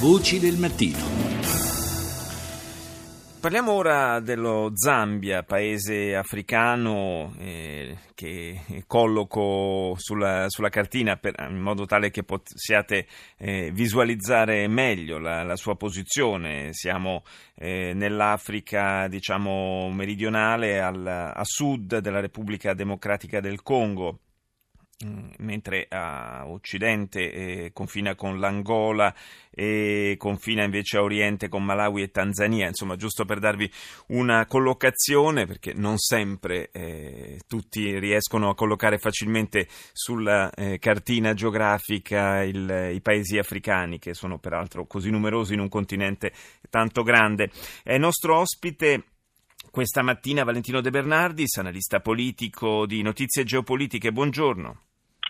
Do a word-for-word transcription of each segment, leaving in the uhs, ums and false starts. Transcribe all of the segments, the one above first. Voci del mattino. Parliamo ora dello Zambia, paese africano eh, che colloco sulla, sulla cartina per, in modo tale che possiate eh, visualizzare meglio la, la sua posizione. Siamo eh, nell'Africa, diciamo, meridionale, al, a sud della Repubblica Democratica del Congo, mentre a occidente eh, confina con l'Angola e confina invece a oriente con Malawi e Tanzania. Insomma, giusto per darvi una collocazione, perché non sempre eh, tutti riescono a collocare facilmente sulla eh, cartina geografica il, i paesi africani, che sono peraltro così numerosi in un continente tanto grande. È nostro ospite questa mattina Valentino De Bernardis, analista politico di Notizie Geopolitiche. Buongiorno.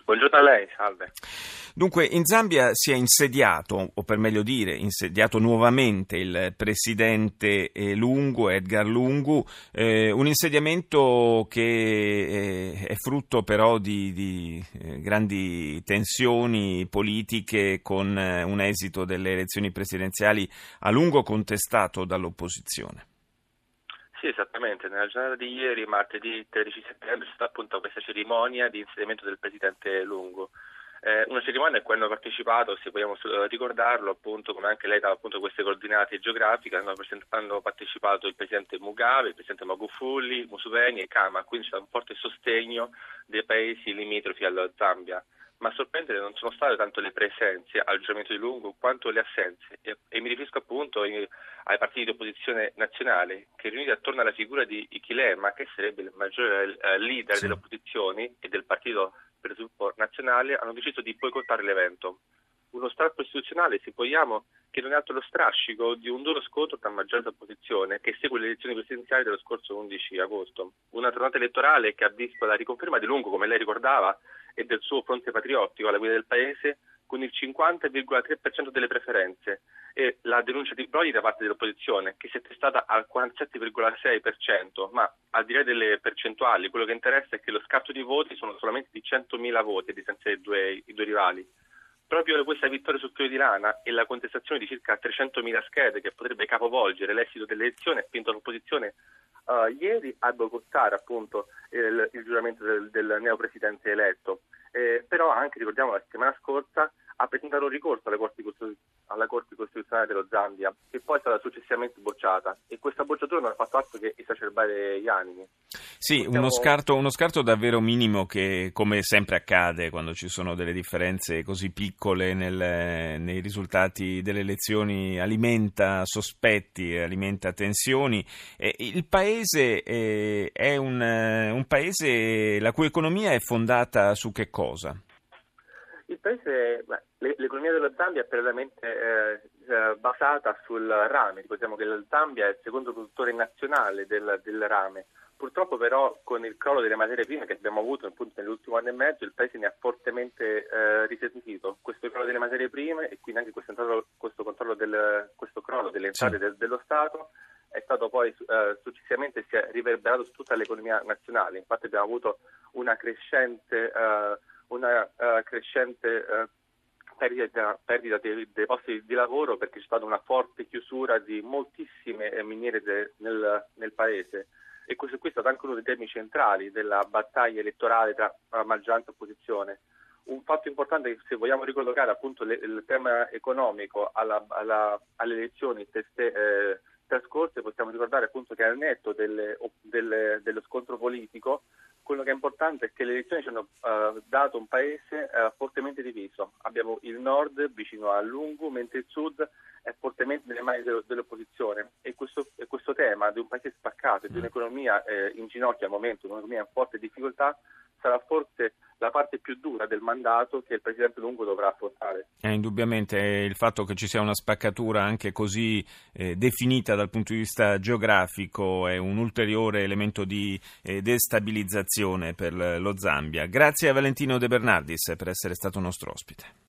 Buongiorno a lei, salve. Dunque, in Zambia si è insediato, o per meglio dire, insediato nuovamente il presidente Lungu, Edgar Lungu, eh, un insediamento che è frutto però di, di grandi tensioni politiche, con un esito delle elezioni presidenziali a lungo contestato dall'opposizione. Sì, esattamente, nella giornata di ieri, martedì tredici settembre, c'è stata appunto questa cerimonia di insediamento del presidente Lungu. Eh, una cerimonia a cui hanno partecipato, se vogliamo ricordarlo, appunto, come anche lei dava appunto queste coordinate geografiche, hanno, hanno partecipato il presidente Mugabe, il presidente Magufuli, Musuveni e Kama, quindi c'è un forte sostegno dei paesi limitrofi alla Zambia. Ma a sorprendere non sono state tanto le presenze al giuramento di Lungu quanto le assenze, e, e mi riferisco appunto ai partiti di opposizione nazionale, che riuniti attorno alla figura di Ichilema, che sarebbe il maggiore eh, leader sì. delle opposizioni e del Partito per lo Sviluppo Nazionale, hanno deciso di boicottare l'evento. Uno strappo istituzionale, se vogliamo, che non è altro lo strascico di un duro scontro tra maggioranza e opposizione che segue le elezioni presidenziali dello scorso undici agosto. Una tornata elettorale che ha visto la riconferma di Lungu, come lei ricordava, e del suo fronte patriottico alla guida del paese, con il cinquanta virgola tre per cento delle preferenze, e la denuncia di brogli da parte dell'opposizione, che si è attestata al quarantasette virgola sei per cento, ma al di là delle percentuali, quello che interessa è che lo scarto di voti sono solamente di centomila voti a distanza dei due, i due rivali. Proprio questa vittoria sul filo di lana e la contestazione di circa trecentomila schede, che potrebbe capovolgere l'esito dell'elezione, ha spinto l'opposizione Uh, ieri a boicottare appunto il, il giuramento del, del neopresidente eletto, eh, però anche, ricordiamo, la settimana scorsa ha presentato un ricorso alla Corte, alla Corte Costituzionale dello Zambia, che poi è stata successivamente bocciata, e questa bocciatura non ha fatto altro che esacerbare gli animi. Sì, Possiamo... uno scarto, uno scarto davvero minimo, che come sempre accade quando ci sono delle differenze così piccole nel, nei risultati delle elezioni, alimenta sospetti, alimenta tensioni. Eh, il paese eh, è un, un paese la cui economia è fondata su che cosa? Il paese, beh, l'economia dello Zambia è prevalentemente eh, basata sul rame. Ricordiamo che lo Zambia è il secondo produttore nazionale del, del rame. Purtroppo però, con il crollo delle materie prime che abbiamo avuto appunto nell'ultimo anno e mezzo, il paese ne ha fortemente eh, risentito. Questo crollo delle materie prime, e quindi anche questo, questo controllo del questo crollo delle entrate de, dello Stato, è stato poi eh, successivamente si è riverberato su tutta l'economia nazionale. Infatti abbiamo avuto una crescente eh, una uh, crescente uh, perdita, perdita dei, dei posti di lavoro, perché c'è stata una forte chiusura di moltissime eh, miniere de, nel, nel paese, e questo qui è stato anche uno dei temi centrali della battaglia elettorale tra maggioranza e opposizione. Un fatto importante è che, se vogliamo ricollocare appunto le, il tema economico alla, alla, alle elezioni teste, eh, trascorse, possiamo ricordare appunto che al netto delle, delle, dello scontro politico, quello che è importante è che le elezioni ci hanno uh, dato un paese uh, fortemente diviso. Abbiamo il nord vicino a Lungu, mentre il sud è fortemente nelle mani de- dell'opposizione. E questo, e questo tema di un paese spaccato, di un'economia eh, in ginocchio al momento, un'economia in forte difficoltà, sarà forse la parte più dura del mandato che il presidente Lungu dovrà affrontare. Eh, indubbiamente il fatto che ci sia una spaccatura anche così eh, definita dal punto di vista geografico è un ulteriore elemento di eh, destabilizzazione per lo Zambia. Grazie a Valentino De Bernardis per essere stato nostro ospite.